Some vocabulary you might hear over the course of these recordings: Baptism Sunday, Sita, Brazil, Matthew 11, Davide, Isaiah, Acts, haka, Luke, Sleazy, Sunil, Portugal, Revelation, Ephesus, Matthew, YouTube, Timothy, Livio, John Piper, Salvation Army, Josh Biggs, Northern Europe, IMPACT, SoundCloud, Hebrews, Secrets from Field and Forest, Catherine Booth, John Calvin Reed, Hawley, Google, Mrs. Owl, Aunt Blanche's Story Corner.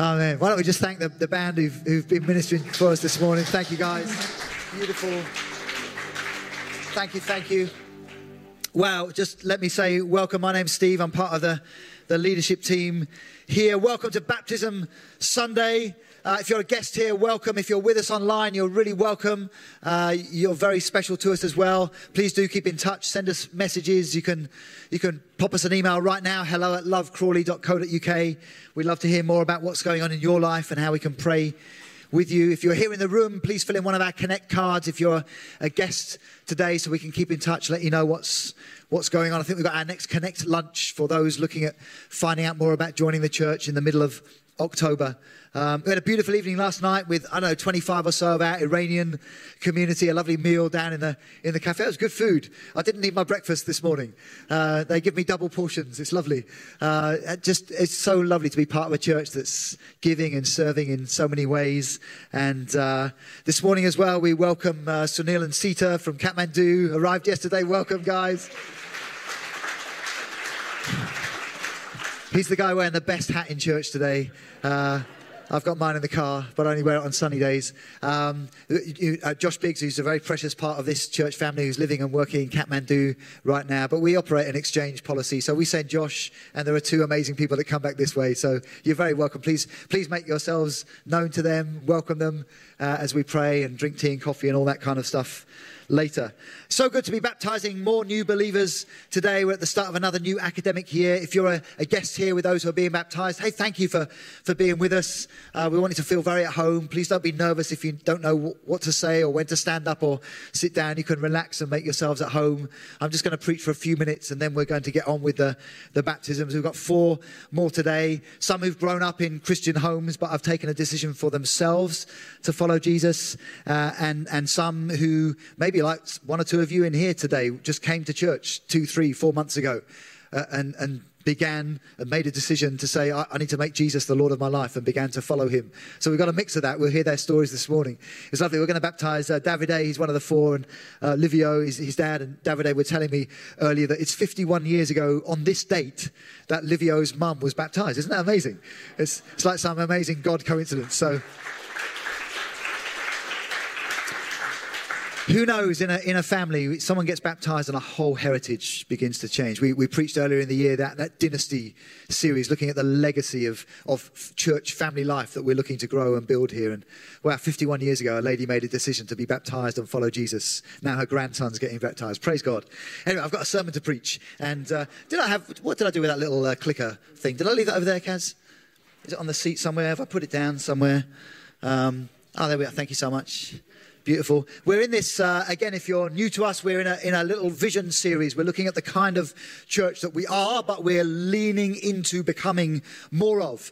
Amen. Why don't we just thank the band who've been ministering for us this morning. Thank you, guys. Beautiful. Thank you, thank you. Wow, just let me say welcome. My name's Steve. I'm part of the leadership team here. Welcome to Baptism Sunday. If you're a guest here, welcome. If you're with us online, you're really welcome. You're very special to us as well. Please do keep in touch. Send us messages. You can pop us an email right now, hello@lovecrawley.co.uk. We'd love to hear more about what's going on in your life and how we can pray with you. If you're here in the room, please fill in one of our Connect cards if you're a guest today, so we can keep in touch, let you know what's going on. I think we've got our next Connect lunch for those looking at finding out more about joining the church in the middle of October. We had a beautiful evening last night with, 25 or so of our Iranian community, a lovely meal down in the cafe. It was good food. I didn't need my breakfast this morning. They give me double portions. It's lovely. It's so lovely to be part of a church that's giving and serving in so many ways. And this morning as well, we welcome Sunil and Sita from Kathmandu, arrived yesterday. Welcome, guys. He's the guy wearing the best hat in church today. I've got mine in the car, but I only wear it on sunny days. Josh Biggs, who's a very precious part of this church family, who's living and working in Kathmandu right now. But we operate an exchange policy. So we send Josh, and there are two amazing people that come back this way. So you're very welcome. Please make yourselves known to them. Welcome them as we pray and drink tea and coffee and all that kind of stuff later. So good to be baptizing more new believers today. We're at the start of another new academic year. If you're a guest here with those who are being baptized, hey, thank you for being with us. We want you to feel very at home. Please don't be nervous if you don't know what to say or when to stand up or sit down. You can relax and make yourselves at home. I'm just going to preach for a few minutes, and then we're going to get on with the baptisms. We've got 4 more today. Some who've grown up in Christian homes but have taken a decision for themselves to follow Jesus, and some who maybe like one or two of you in here today just came to church 2, 3, 4 months ago and began and made a decision to say, I need to make Jesus the Lord of my life, and began to follow him. So we've got a mix of that. We'll hear their stories this morning. It's lovely. We're going to baptize Davide. He's one of the 4, and Livio, his dad, and Davide were telling me earlier that it's 51 years ago on this date that Livio's mum was baptized. Isn't that amazing? It's like some amazing God coincidence. So who knows, in a family, someone gets baptized and a whole heritage begins to change. We preached earlier in the year that dynasty series, looking at the legacy of church family life that we're looking to grow and build here. And wow, 51 years ago, a lady made a decision to be baptized and follow Jesus. Now her grandson's getting baptized. Praise God. Anyway, I've got a sermon to preach. And what did I do with that little clicker thing? Did I leave that over there, Kaz? Is it on the seat somewhere? Have I put it down somewhere? There we are. Thank you so much. Beautiful. We're in this, again, if you're new to us, we're in a little vision series. We're looking at the kind of church that we are, but we're leaning into becoming more of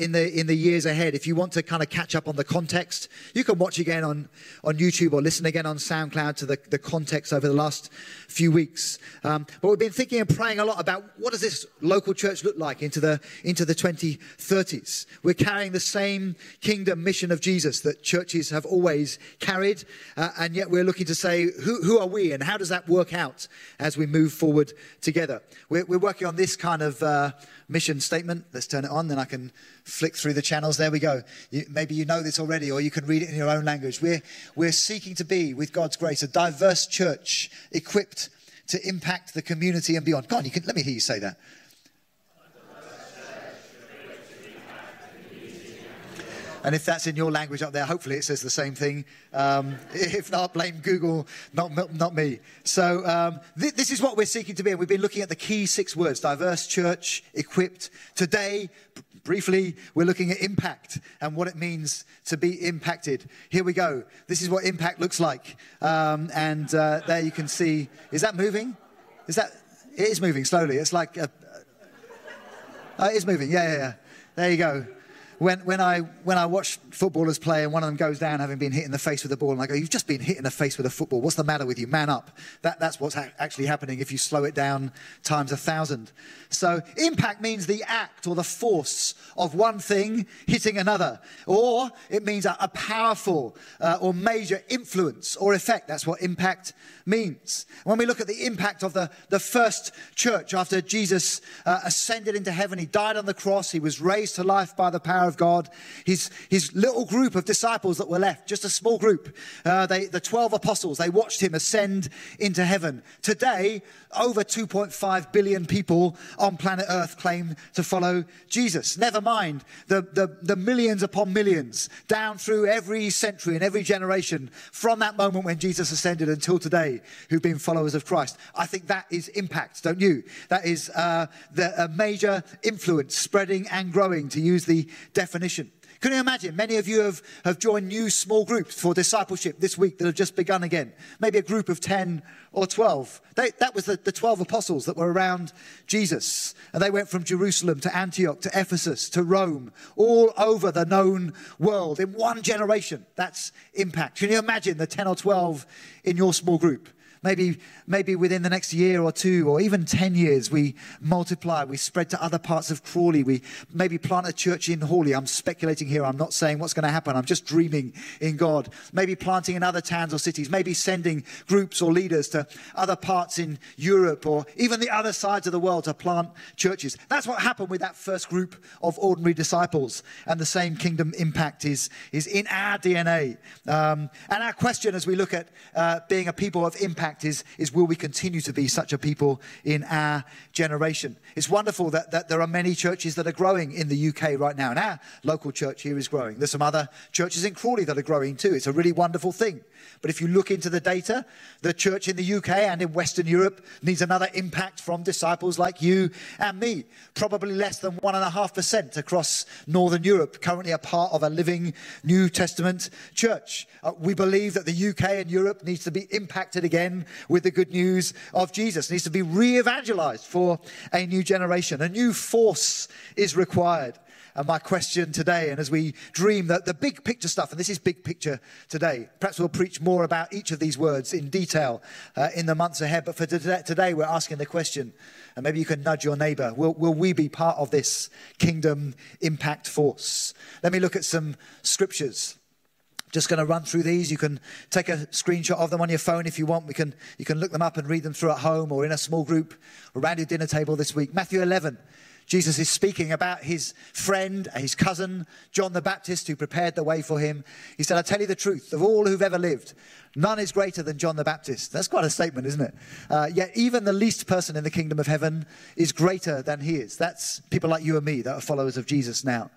in the years ahead. If you want to kind of catch up on the context, you can watch again on YouTube or listen again on SoundCloud to the context over the last few weeks. But we've been thinking and praying a lot about what does this local church look like into the 2030s. We're carrying the same kingdom mission of Jesus that churches have always carried. And yet we're looking to say, who are we, and how does that work out as we move forward together? We're working on this kind of mission statement. Let's turn it on, then I can flick through the channels. There we go. Maybe you know this already, or you can read it in your own language. We're seeking to be, with God's grace, a diverse church equipped to impact the community and beyond. God, let me hear you say that. And if that's in your language up there, hopefully it says the same thing. If not, blame Google, not me. So this is what we're seeking to be. And we've been looking at the key 6 words: diverse, church, equipped. Today, briefly, we're looking at impact and what it means to be impacted. Here we go. This is what impact looks like. There you can see. Is that moving? It is moving slowly. It's like it is moving. Yeah. There you go. When I watch footballers play and one of them goes down having been hit in the face with a ball, and I go, you've just been hit in the face with a football. What's the matter with you? Man up. That's what's actually happening if you slow it down times 1,000. So impact means the act or the force of one thing hitting another. Or it means a powerful or major influence or effect. That's what impact means. When we look at the impact of the first church after Jesus ascended into heaven, he died on the cross, he was raised to life by the power power of God. His little group of disciples that were left, just a small group, the 12 apostles, they watched him ascend into heaven. Today, over 2.5 billion people on planet Earth claim to follow Jesus. Never mind the millions upon millions down through every century and every generation from that moment when Jesus ascended until today who've been followers of Christ. I think that is impact, don't you? That is a major influence, spreading and growing, to use the definition. Can you imagine? Many of you have joined new small groups for discipleship this week that have just begun again. Maybe a group of 10 or 12. That was the 12 apostles that were around Jesus. And they went from Jerusalem to Antioch to Ephesus to Rome, all over the known world in one generation. That's impact. Can you imagine the 10 or 12 in your small group? Maybe within the next year or two, or even 10 years, we multiply, we spread to other parts of Crawley, we maybe plant a church in Hawley. I'm speculating here, I'm not saying what's going to happen, I'm just dreaming in God. Maybe planting in other towns or cities, maybe sending groups or leaders to other parts in Europe or even the other sides of the world to plant churches. That's what happened with that first group of ordinary disciples, and the same kingdom impact is in our DNA. And our question as we look at being a people of impact is will we continue to be such a people in our generation? It's wonderful that there are many churches that are growing in the UK right now, and our local church here is growing. There's some other churches in Crawley that are growing too. It's a really wonderful thing. But if you look into the data, the church in the UK and in Western Europe needs another impact from disciples like you and me. Probably less than 1.5% across Northern Europe, currently a part of a living New Testament church. We believe that the UK and Europe needs to be impacted again with the good news of Jesus. It needs to be re-evangelized for a new generation. A new force is required. And my question today, and as we dream that the big picture stuff, and this is big picture today, perhaps we'll preach more about each of these words in detail in the months ahead. But for today, we're asking the question, and maybe you can nudge your neighbor, will we be part of this kingdom impact force? Let me look at some scriptures. Just going to run through these. You can take a screenshot of them on your phone if you want. You can look them up and read them through at home or in a small group around your dinner table this week. Matthew 11. Jesus is speaking about his friend, his cousin, John the Baptist, who prepared the way for him. He said, I tell you the truth, of all who've ever lived, none is greater than John the Baptist. That's quite a statement, isn't it? Yet even the least person in the kingdom of heaven is greater than he is. That's people like you and me that are followers of Jesus now.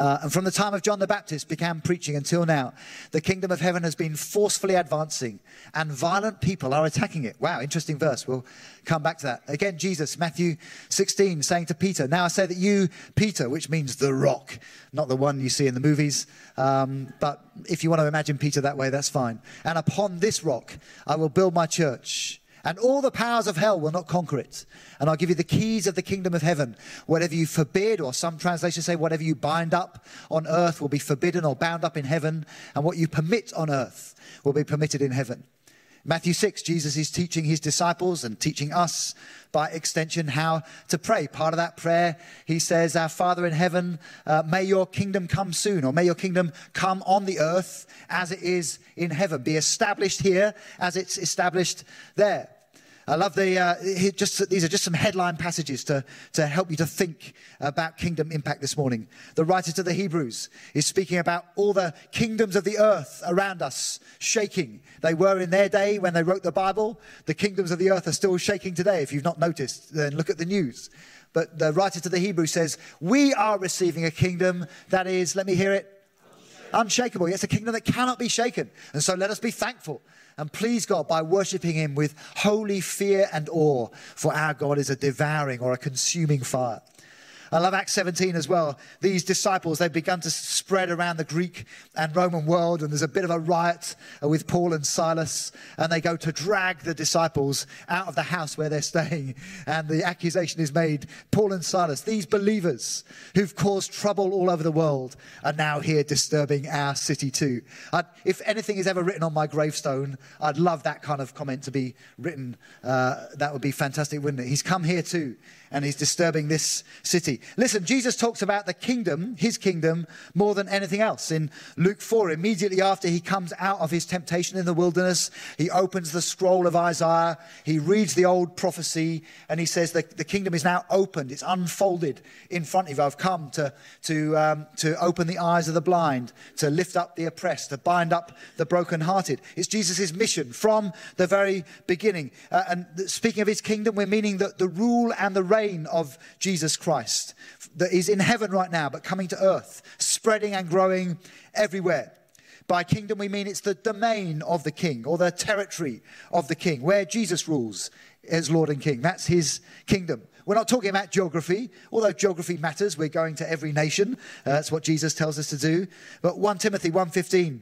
And from the time of John the Baptist began preaching until now, the kingdom of heaven has been forcefully advancing and violent people are attacking it. Wow, interesting verse. We'll come back to that. Again, Jesus, Matthew 16, saying to Peter, now I say that you, Peter, which means the rock, not the one you see in the movies, but if you want to imagine Peter that way, that's fine. And upon this rock, I will build my church. And all the powers of hell will not conquer it. And I'll give you the keys of the kingdom of heaven. Whatever you forbid, or some translations say, whatever you bind up on earth will be forbidden or bound up in heaven. And what you permit on earth will be permitted in heaven. Matthew 6, Jesus is teaching his disciples and teaching us by extension how to pray. Part of that prayer, he says, our Father in heaven, may your kingdom come soon, or may your kingdom come on the earth as it is in heaven. Be established here as it's established there. I love these are just some headline passages to help you to think about kingdom impact this morning. The writer to the Hebrews is speaking about all the kingdoms of the earth around us shaking. They were in their day when they wrote the Bible. The kingdoms of the earth are still shaking today. If you've not noticed, then look at the news. But the writer to the Hebrews says, we are receiving a kingdom that is, let me hear it, unshakable. It's a kingdom that cannot be shaken. And so let us be thankful and please God by worshipping him with holy fear and awe, for our God is a devouring or a consuming fire. I love Acts 17 as well. These disciples, they've begun to spread around the Greek and Roman world, and there's a bit of a riot with Paul and Silas, and they go to drag the disciples out of the house where they're staying, and the accusation is made, Paul and Silas, these believers who've caused trouble all over the world are now here disturbing our city too. If anything is ever written on my gravestone, I'd love that kind of comment to be written. That would be fantastic, wouldn't it? He's come here too, and he's disturbing this city. Listen, Jesus talks about the kingdom, his kingdom, more than anything else. In Luke 4, immediately after he comes out of his temptation in the wilderness, he opens the scroll of Isaiah, he reads the old prophecy, and he says that the kingdom is now opened, it's unfolded in front of you. I've come to open the eyes of the blind, to lift up the oppressed, to bind up the brokenhearted. It's Jesus' mission from the very beginning. And speaking of his kingdom, we're meaning that the rule and the reign of Jesus Christ that is in heaven right now, but coming to earth, spreading and growing everywhere. By kingdom, we mean it's the domain of the king or the territory of the king, where Jesus rules as Lord and King. That's his kingdom. We're not talking about geography, although geography matters. We're going to every nation. That's what Jesus tells us to do. But 1 Timothy 1:15,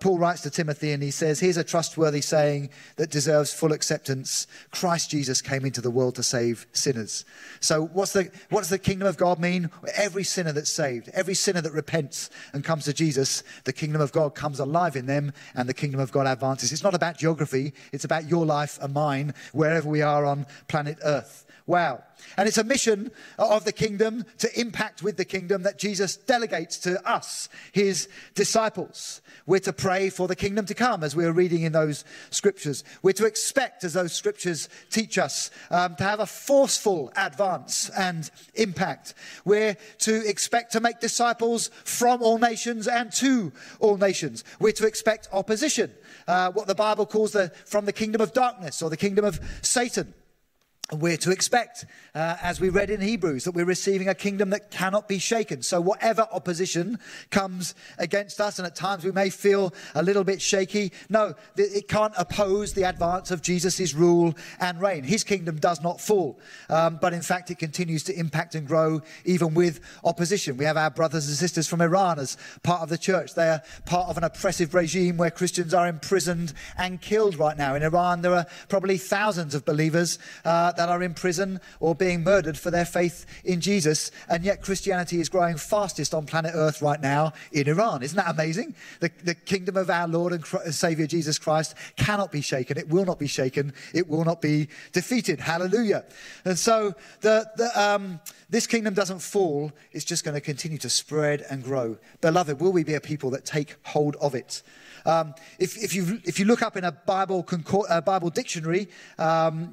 Paul writes to Timothy and he says, here's a trustworthy saying that deserves full acceptance. Christ Jesus came into the world to save sinners. So what does the kingdom of God mean? Every sinner that's saved, every sinner that repents and comes to Jesus, the kingdom of God comes alive in them and the kingdom of God advances. It's not about geography. It's about your life and mine, wherever we are on planet Earth. Wow. And it's a mission of the kingdom to impact with the kingdom that Jesus delegates to us, his disciples. We're to pray for the kingdom to come, as we were reading in those scriptures. We're to expect, as those scriptures teach us, to have a forceful advance and impact. We're to expect to make disciples from all nations and to all nations. We're to expect opposition, what the Bible calls from the kingdom of darkness or the kingdom of Satan. We're to expect, as we read in Hebrews, that we're receiving a kingdom that cannot be shaken. So whatever opposition comes against us, and at times we may feel a little bit shaky, no, it can't oppose the advance of Jesus' rule and reign. His kingdom does not fall, but in fact it continues to impact and grow even with opposition. We have our brothers and sisters from Iran as part of the church. They are part of an oppressive regime where Christians are imprisoned and killed right now. In Iran, there are probably thousands of believers that are in prison or being murdered for their faith in Jesus, and yet Christianity is growing fastest on planet Earth right now in Iran. Isn't that amazing? The kingdom of our Lord and Savior Jesus Christ cannot be shaken. It will not be shaken. It will not be defeated. Hallelujah. And so this kingdom doesn't fall. It's just going to continue to spread and grow. Beloved, will we be a people that take hold of it? If you look up in a Bible dictionary,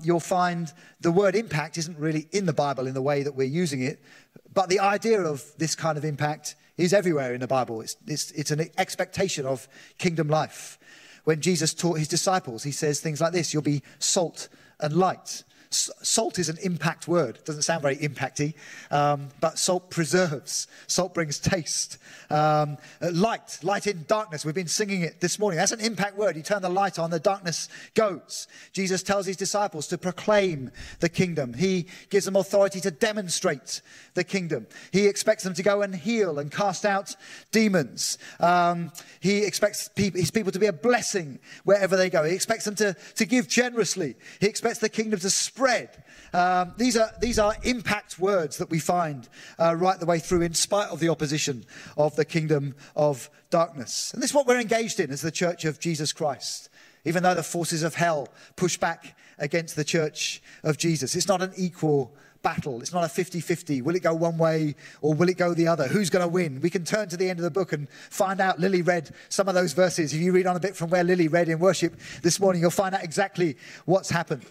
you'll find the word impact isn't really in the Bible in the way that we're using it. But the idea of this kind of impact is everywhere in the Bible. It's an expectation of kingdom life. When Jesus taught his disciples, he says things like this: you'll be salt and light. Salt is an impact word. It doesn't sound very impacty, but salt preserves. Salt brings taste. Light in darkness. We've been singing it this morning. That's an impact word. You turn the light on, the darkness goes. Jesus tells his disciples to proclaim the kingdom. He gives them authority to demonstrate the kingdom. He expects them to go and heal and cast out demons. He expects his people to be a blessing wherever they go. He expects them to give generously. He expects the kingdom to spread. These are impact words that we find right the way through, in spite of the opposition of the kingdom of darkness. And this is what we're engaged in as the church of Jesus Christ. Even though the forces of hell push back against the church of Jesus, it's not an equal battle. It's not a 50-50. Will it go one way or will it go the other? Who's going to win? We can turn to the end of the book and find out. Lily read some of those verses. If you read on a bit from where Lily read in worship this morning, you'll find out exactly what's happened.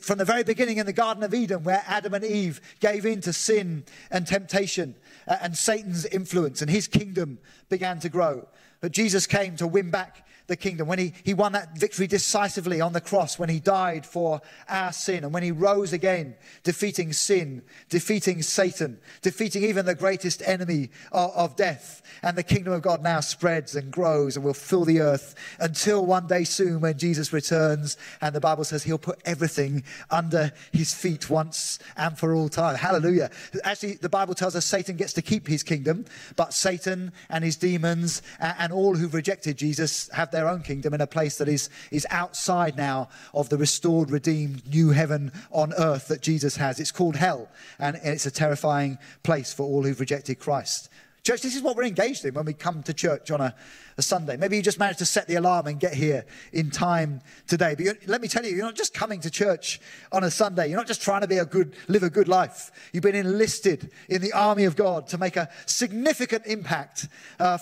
From the very beginning in the Garden of Eden, where Adam and Eve gave in to sin and temptation and Satan's influence, and his kingdom began to grow. But Jesus came to win back the kingdom, when he won that victory decisively on the cross, when he died for our sin, and when he rose again, defeating sin, defeating Satan, defeating even the greatest enemy of death. And the kingdom of God now spreads and grows and will fill the earth until one day soon when Jesus returns, and the Bible says he'll put everything under his feet once and for all time. Hallelujah. Actually, the Bible tells us Satan gets to keep his kingdom, but Satan and his demons and all who've rejected Jesus have their own kingdom in a place that is outside now of the restored, redeemed, new heaven on earth that Jesus has. It's called hell, and it's a terrifying place for all who've rejected Christ. Church, this is what we're engaged in when we come to church on a Sunday. Maybe you just managed to set the alarm and get here in time today. But let me tell you, you're not just coming to church on a Sunday. You're not just trying to be live a good life. You've been enlisted in the army of God to make a significant impact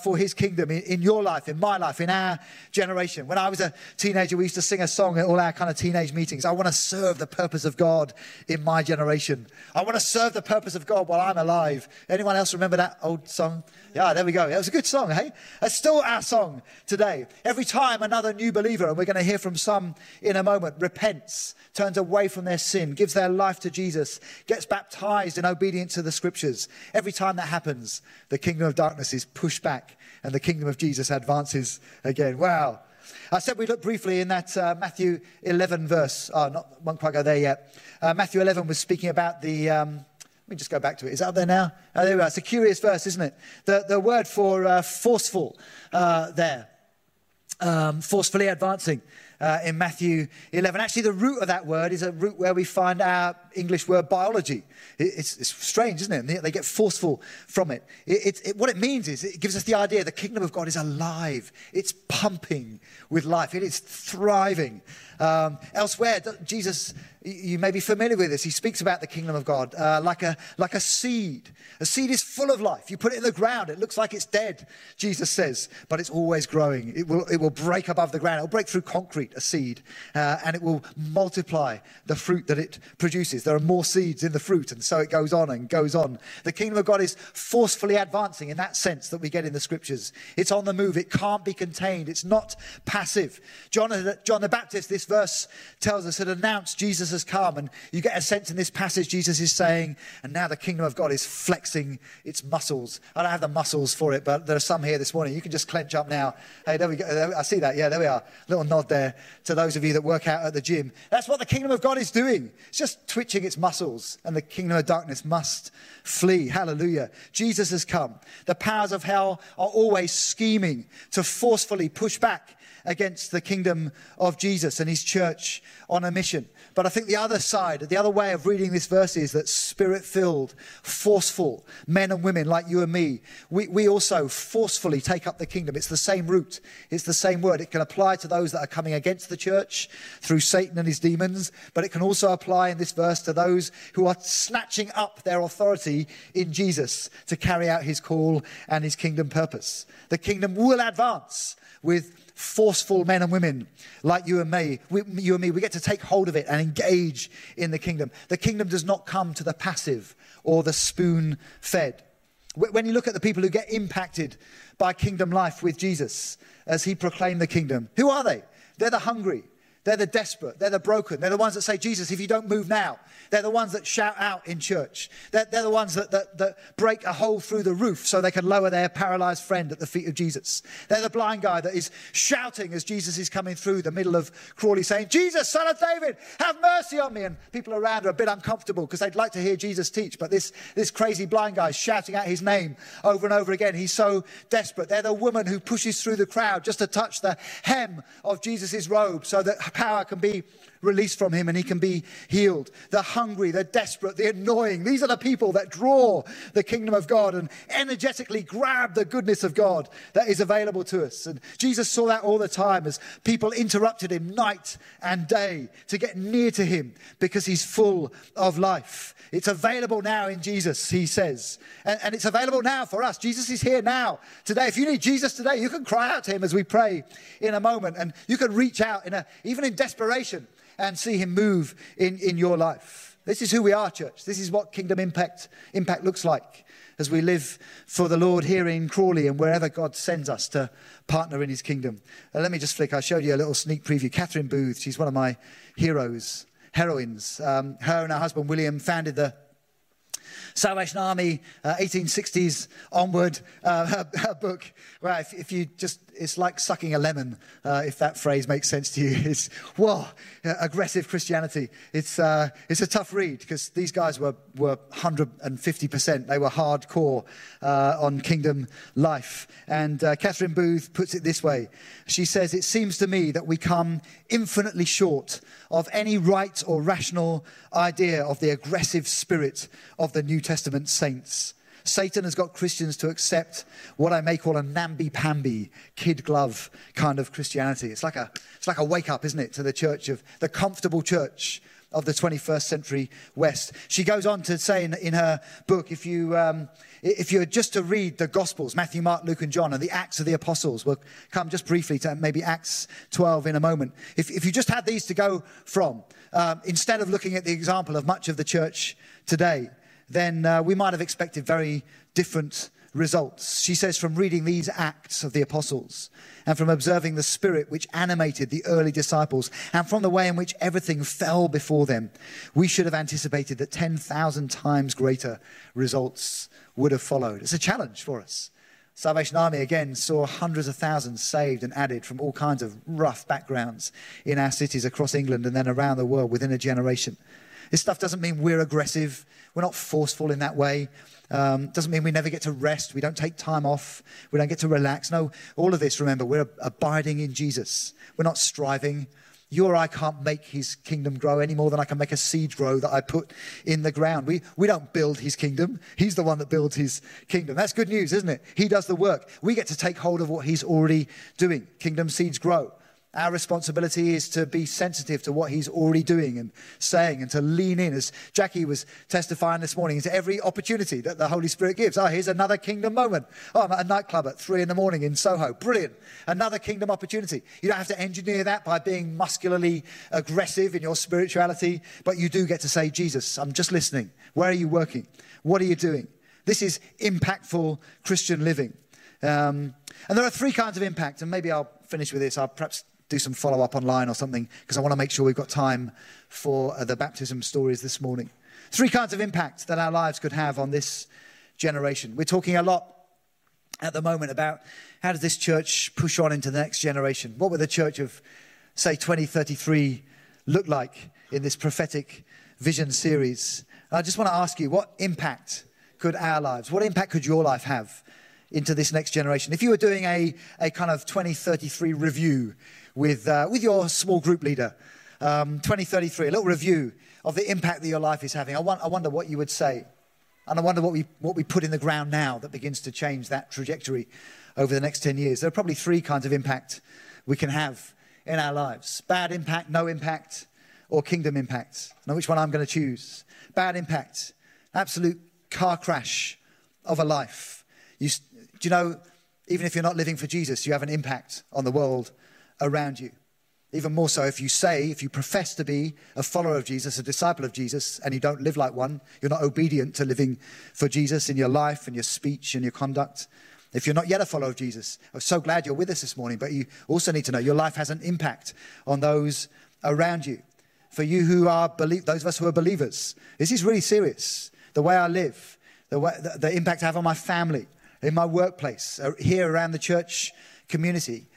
for his kingdom in your life, in my life, in our generation. When I was a teenager, we used to sing a song at all our kind of teenage meetings. I want to serve the purpose of God in my generation. I want to serve the purpose of God while I'm alive. Anyone else remember that old song? Yeah, there we go. It was a good song, hey? It's still our song today. Every time another new believer, and we're going to hear from some in a moment, repents, turns away from their sin, gives their life to Jesus, gets baptized in obedience to the scriptures. Every time that happens, the kingdom of darkness is pushed back and the kingdom of Jesus advances again. Wow. I said we looked briefly in that Matthew 11 verse. Oh, won't quite go there yet. Matthew 11 was speaking about the... Let me just go back to it. Is that up there now? Oh, there we are. It's a curious verse, isn't it? The word for forceful there. Forcefully advancing in Matthew 11. Actually, the root of that word is a root where we find our English word biology. It's strange, isn't it? They get forceful from it. What it means is it gives us the idea the kingdom of God is alive. It's pumping with life. It is thriving. Elsewhere, Jesus, you may be familiar with this. He speaks about the kingdom of God like a seed. A seed is full of life. You put it in the ground, it looks like it's dead, Jesus says, but it's always growing. It will break above the ground. It will break through concrete, a seed, and it will multiply the fruit that it produces. There are more seeds in the fruit, and so it goes on and goes on. The kingdom of God is forcefully advancing in that sense that we get in the scriptures. It's on the move. It can't be contained. It's not passive. John the Baptist, this verse tells us, had announced Jesus has come, and you get a sense in this passage Jesus is saying, and now the kingdom of God is flexing its muscles. I don't have the muscles for it, but there are some here this morning. You can just clench up now. Hey, there we go. I see that. Yeah, there we are. Little nod there to those of you that work out at the gym. That's what the kingdom of God is doing. It's just twitching its muscles, and the kingdom of darkness must flee. Hallelujah. Jesus has come. The powers of hell are always scheming to forcefully push back against the kingdom of Jesus and his church on a mission. But I think the other way of reading this verse is that spirit-filled, forceful men and women like you and me, we also forcefully take up the kingdom. It's the same root. It's the same word. It can apply to those that are coming against the church through Satan and his demons, but it can also apply in this verse to those who are snatching up their authority in Jesus to carry out his call and his kingdom purpose. The kingdom will advance with forceful men and women like you and me. We get to take hold of it and engage in the kingdom. The kingdom does not come to the passive or the spoon-fed. When you look at the people who get impacted by kingdom life with Jesus as he proclaimed the kingdom, who are they? They're the hungry. They're the desperate. They're the broken. They're the ones that say, Jesus, if you don't move now. They're the ones that shout out in church. They're the ones that break a hole through the roof so they can lower their paralyzed friend at the feet of Jesus. They're the blind guy that is shouting as Jesus is coming through the middle of Crawley saying, Jesus, son of David, have mercy on me. And people around are a bit uncomfortable because they'd like to hear Jesus teach. But this crazy blind guy is shouting out his name over and over again. He's so desperate. They're the woman who pushes through the crowd just to touch the hem of Jesus' robe so that power can be released from him and he can be healed. The hungry, the desperate, the annoying. These are the people that draw the kingdom of God and energetically grab the goodness of God that is available to us. And Jesus saw that all the time as people interrupted him night and day to get near to him because he's full of life. It's available now in Jesus, he says. And it's available now for us. Jesus is here now, today. If you need Jesus today, you can cry out to him as we pray in a moment. And you can reach out even in desperation and see him move in your life. This is who we are, church. This is what kingdom impact looks like as we live for the Lord here in Crawley and wherever God sends us to partner in his kingdom. And let me just flick. I showed you a little sneak preview. Catherine Booth, she's one of my heroines. Her and her husband, William, founded the Salvation Army, 1860s onward, her book. Well, if you just, it's like sucking a lemon, if that phrase makes sense to you. It's, whoa, aggressive Christianity. It's a tough read because these guys were 150%. They were hardcore on kingdom life. And Catherine Booth puts it this way. She says, it seems to me that we come infinitely short of any right or rational idea of the aggressive spirit of the New Testament saints. Satan has got Christians to accept what I may call a namby-pamby, kid glove kind of Christianity. It's like a wake-up, isn't it, to the church of the comfortable church of the 21st century West. She goes on to say in her book, if you're just to read the Gospels, Matthew, Mark, Luke, and John, and the Acts of the Apostles, we'll come just briefly to maybe Acts 12 in a moment. If you just had these to go from, instead of looking at the example of much of the church today, then we might have expected very different results. She says, from reading these Acts of the Apostles and from observing the spirit which animated the early disciples and from the way in which everything fell before them, we should have anticipated that 10,000 times greater results would have followed. It's a challenge for us. Salvation Army, again, saw hundreds of thousands saved and added from all kinds of rough backgrounds in our cities across England and then around the world within a generation. This stuff doesn't mean we're aggressive. We're not forceful in that way. Doesn't mean we never get to rest. We don't take time off. We don't get to relax. No, all of this, remember, we're abiding in Jesus. We're not striving. You or I can't make his kingdom grow any more than I can make a seed grow that I put in the ground. We don't build his kingdom. He's the one that builds his kingdom. That's good news, isn't it? He does the work. We get to take hold of what he's already doing. Kingdom seeds grow. Our responsibility is to be sensitive to what he's already doing and saying and to lean in, as Jackie was testifying this morning, into every opportunity that the Holy Spirit gives. Oh, here's another kingdom moment. Oh, I'm at a nightclub at 3 a.m. in Soho. Brilliant. Another kingdom opportunity. You don't have to engineer that by being muscularly aggressive in your spirituality, but you do get to say, Jesus, I'm just listening. Where are you working? What are you doing? This is impactful Christian living. And there are three kinds of impact, and maybe I'll finish with this. I'll perhaps do some follow-up online or something, because I want to make sure we've got time for the baptism stories this morning. Three kinds of impact that our lives could have on this generation. We're talking a lot at the moment about how does this church push on into the next generation? What would the church of, say, 2033 look like in this prophetic vision series? And I just want to ask you, what impact could our lives, what impact could your life have into this next generation? If you were doing a kind of 2033 review with your small group leader, 2033, a little review of the impact that your life is having, I wonder what you would say. And I wonder what we put in the ground now that begins to change that trajectory over the next 10 years. There are probably three kinds of impact we can have in our lives. Bad impact, no impact, or kingdom impact. Now, which one I'm going to choose? Bad impact, absolute car crash of a life. Do you know, even if you're not living for Jesus, you have an impact on the world around you. Even more so if you profess to be a follower of Jesus, a disciple of Jesus, and you don't live like one, you're not obedient to living for Jesus in your life and your speech and your conduct. If you're not yet a follower of Jesus, I'm so glad you're with us this morning, but you also need to know your life has an impact on those around you. For you who are those of us who are believers, this is really serious. The way I live, the impact I have on my family, in my workplace, here around the church community,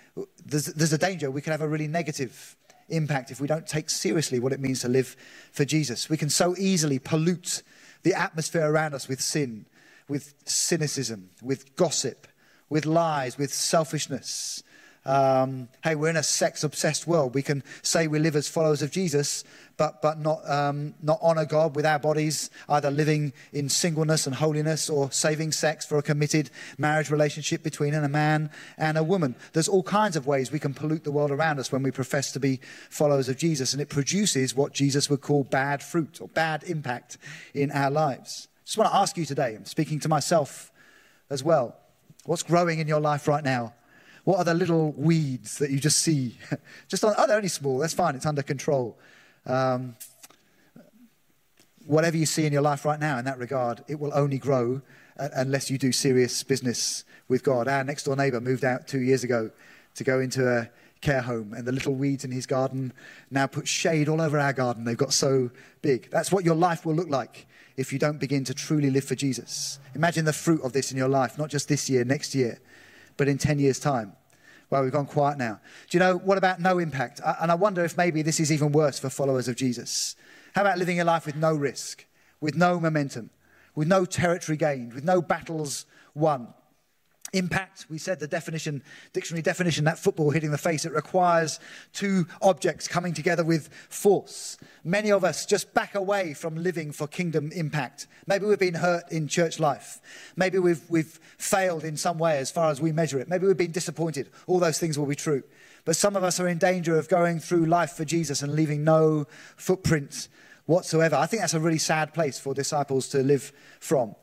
there's a danger we can have a really negative impact if we don't take seriously what it means to live for Jesus. We can so easily pollute the atmosphere around us with sin, with cynicism, with gossip, with lies, with selfishness. Hey, we're in a sex-obsessed world. We can say we live as followers of Jesus, but not honor God with our bodies, either living in singleness and holiness or saving sex for a committed marriage relationship between a man and a woman. There's all kinds of ways we can pollute the world around us when we profess to be followers of Jesus, and it produces what Jesus would call bad fruit or bad impact in our lives. I just want to ask you today, I'm speaking to myself as well, what's growing in your life right now? What are the little weeds that you just see? They're only small. That's fine. It's under control. Whatever you see in your life right now in that regard, it will only grow unless you do serious business with God. Our next-door neighbor moved out 2 years ago to go into a care home, and the little weeds in his garden now put shade all over our garden. They've got so big. That's what your life will look like if you don't begin to truly live for Jesus. Imagine the fruit of this in your life, not just this year, next year, but in 10 years' time. Well, we've gone quiet now. Do you know, what about no impact? And I wonder if maybe this is even worse for followers of Jesus. How about living your life with no risk, with no momentum, with no territory gained, with no battles won? Impact, we said the definition, dictionary definition, that football hitting the face, it requires two objects coming together with force. Many of us just back away from living for kingdom impact. Maybe we've been hurt in church life. Maybe we've failed in some way as far as we measure it. Maybe we've been disappointed. All those things will be true. But some of us are in danger of going through life for Jesus and leaving no footprints whatsoever. I think that's a really sad place for disciples to live from.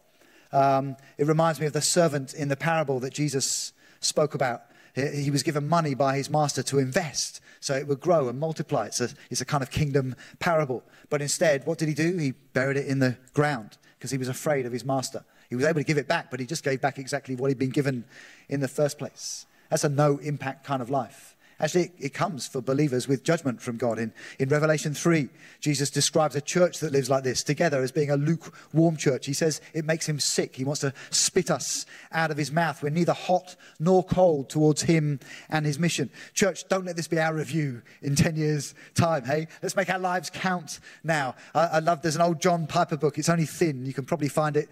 It reminds me of the servant in the parable that Jesus spoke about. He was given money by his master to invest so it would grow and multiply. It's a kind of kingdom parable. But instead, what did he do? He buried it in the ground because he was afraid of his master. He was able to give it back, but he just gave back exactly what he'd been given in the first place. That's a no-impact kind of life. Actually, it comes for believers with judgment from God. In Revelation 3, Jesus describes a church that lives like this, together, as being a lukewarm church. He says it makes him sick. He wants to spit us out of his mouth. We're neither hot nor cold towards him and his mission. Church, don't let this be our review in 10 years' time, hey? Let's make our lives count now. I love, there's an old John Piper book. It's only thin. You can probably find it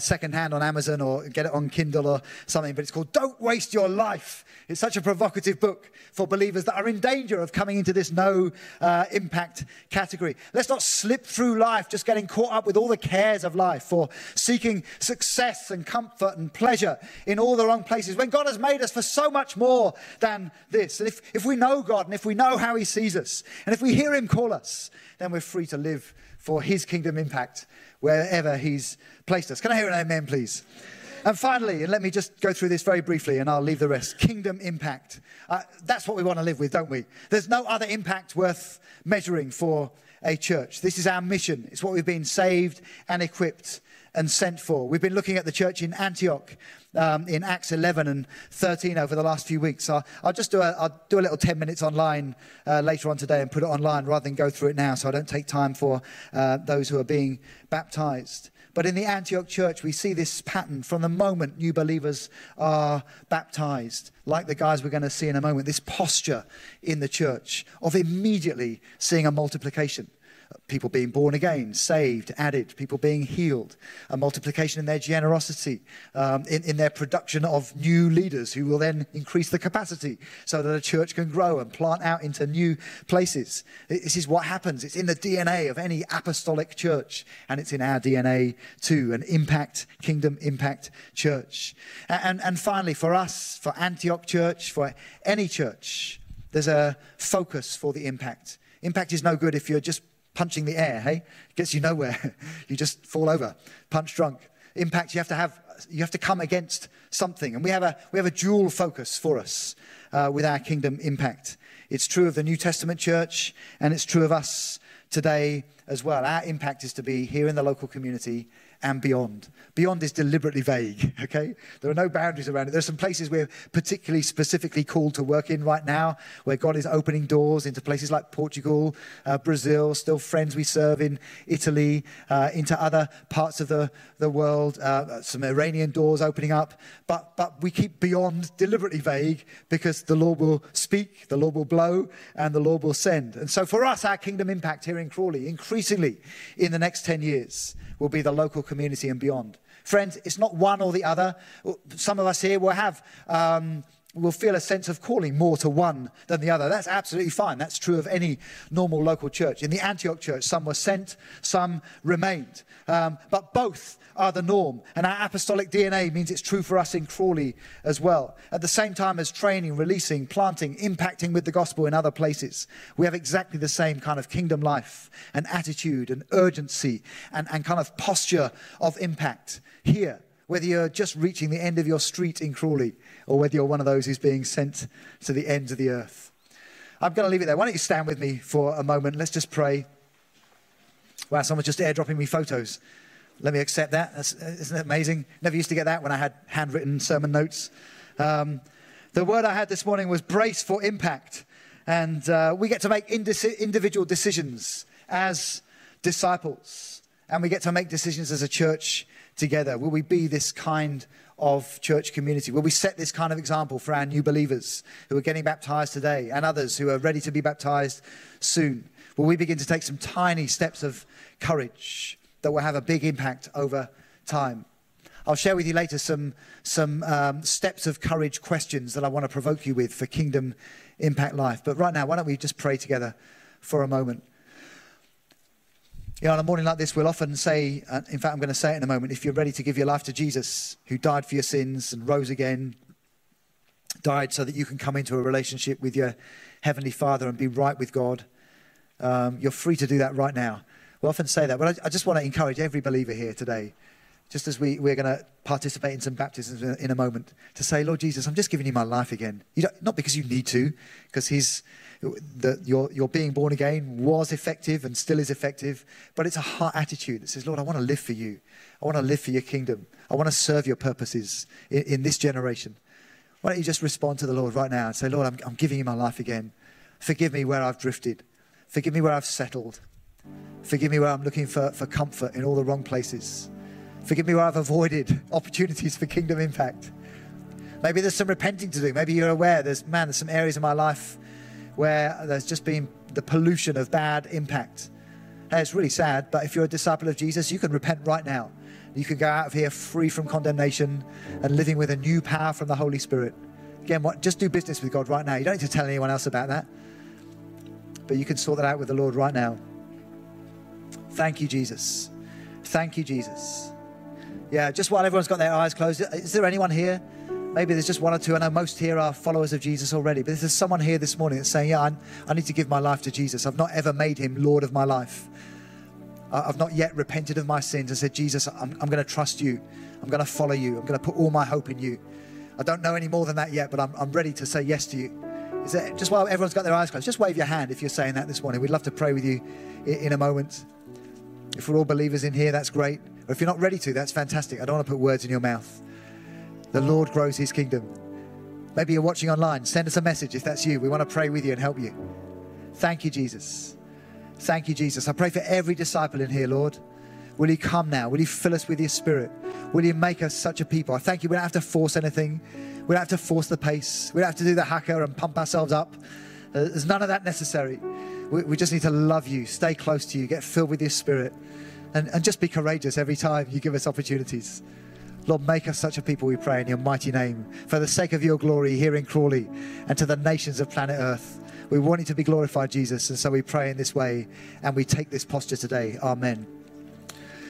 secondhand on Amazon or get it on Kindle or something, but it's called Don't Waste Your Life. It's such a provocative book for believers that are in danger of coming into this no-impact category. Let's not slip through life just getting caught up with all the cares of life or seeking success and comfort and pleasure in all the wrong places when God has made us for so much more than this. And if we know God and if we know how he sees us and if we hear him call us, then we're free to live for his kingdom impact wherever he's placed us. Can I hear an amen, please? And finally, and let me just go through this very briefly and I'll leave the rest, kingdom impact. That's what we want to live with, don't we? There's no other impact worth measuring for a church. This is our mission. It's what we've been saved and equipped and sent for. We've been looking at the church in Antioch in Acts 11 and 13 over the last few weeks. I'll just do a little 10 minutes online later on today and put it online rather than go through it now so I don't take time for those who are being baptized. But in the Antioch Church, we see this pattern from the moment new believers are baptized, like the guys we're going to see in a moment, this posture in the church of immediately seeing a multiplication. People being born again, saved, added, people being healed, a multiplication in their generosity, in their production of new leaders who will then increase the capacity so that a church can grow and plant out into new places. This is what happens. It's in the DNA of any apostolic church, and it's in our DNA too, an impact, kingdom impact church. And finally, for us, for Antioch Church, for any church, there's a focus for the impact. Impact is no good if you're just punching the air, hey? Gets you nowhere. You just fall over, punch drunk. Impact, you have to come against something. And we have a dual focus for us with our kingdom impact. It's true of the New Testament church, and it's true of us today as well. Our impact is to be here in the local community and beyond. Beyond is deliberately vague, okay? There are no boundaries around it. There are some places we're particularly specifically called to work in right now, where God is opening doors into places like Portugal, Brazil, still friends we serve in Italy, into other parts of the world, some Iranian doors opening up. But we keep beyond deliberately vague because the Lord will speak, the Lord will blow, and the Lord will send. And so for us, our kingdom impact here in Crawley, increasingly in the next 10 years, will be the local community and beyond. Friends, it's not one or the other. Some of us here will feel a sense of calling more to one than the other. That's absolutely fine. That's true of any normal local church. In the Antioch Church, some were sent, some remained. But both are the norm. And our apostolic DNA means it's true for us in Crawley as well. At the same time as training, releasing, planting, impacting with the gospel in other places, we have exactly the same kind of kingdom life and attitude and urgency and kind of posture of impact here. Whether you're just reaching the end of your street in Crawley or whether you're one of those who's being sent to the ends of the earth. I'm going to leave it there. Why don't you stand with me for a moment? Let's just pray. Wow, someone's just airdropping me photos. Let me accept that. Isn't that amazing? Never used to get that when I had handwritten sermon notes. The word I had this morning was brace for impact. And we get to make individual decisions as disciples. And we get to make decisions as a church together. Will we be this kind of church community? Will we set this kind of example for our new believers who are getting baptized today and others who are ready to be baptized soon? Will we begin to take some tiny steps of courage that will have a big impact over time? I'll share with you later some steps of courage questions that I want to provoke you with for Kingdom Impact Life. But right now, why don't we just pray together for a moment? You know, on a morning like this, we'll often say, in fact, I'm going to say it in a moment, if you're ready to give your life to Jesus, who died for your sins and rose again, died so that you can come into a relationship with your Heavenly Father and be right with God, you're free to do that right now. We often say that, but I just want to encourage every believer here today, just as we're going to participate in some baptisms in a moment, to say, Lord Jesus, I'm just giving you my life again. You don't, not because you need to, because your being born again was effective and still is effective, but it's a heart attitude that says, Lord, I want to live for you. I want to live for your kingdom. I want to serve your purposes in this generation. Why don't you just respond to the Lord right now and say, Lord, I'm giving you my life again. Forgive me where I've drifted. Forgive me where I've settled. Forgive me where I'm looking for comfort in all the wrong places. Forgive me where I've avoided opportunities for kingdom impact. Maybe there's some repenting to do. Maybe you're aware there's some areas in my life where there's just been the pollution of bad impact. Hey, it's really sad, but if you're a disciple of Jesus, you can repent right now. You can go out of here free from condemnation and living with a new power from the Holy Spirit. Again, just do business with God right now. You don't need to tell anyone else about that, but you can sort that out with the Lord right now. Thank you, Jesus. Thank you, Jesus. Yeah, just while everyone's got their eyes closed, is there anyone here? Maybe there's just one or two. I know most here are followers of Jesus already, but there's someone here this morning that's saying, yeah, I need to give my life to Jesus. I've not ever made him Lord of my life. I've not yet repented of my sins and said, Jesus, I'm going to trust you. I'm going to follow you. I'm going to put all my hope in you. I don't know any more than that yet, but I'm ready to say yes to you. Is that, just while everyone's got their eyes closed, just wave your hand if you're saying that this morning. We'd love to pray with you in a moment. If we're all believers in here, that's great. Or if you're not ready to, that's fantastic. I don't want to put words in your mouth. The Lord grows his kingdom. Maybe you're watching online. Send us a message if that's you. We want to pray with you and help you. Thank you, Jesus. Thank you, Jesus. I pray for every disciple in here, Lord. Will you come now? Will you fill us with your spirit? Will you make us such a people? I thank you. We don't have to force anything. We don't have to force the pace. We don't have to do the haka and pump ourselves up. There's none of that necessary. We just need to love you, stay close to you, get filled with your spirit, and just be courageous every time you give us opportunities. Lord, make us such a people, we pray in your mighty name. For the sake of your glory here in Crawley and to the nations of planet Earth, we want you to be glorified, Jesus. And so we pray in this way and we take this posture today. Amen.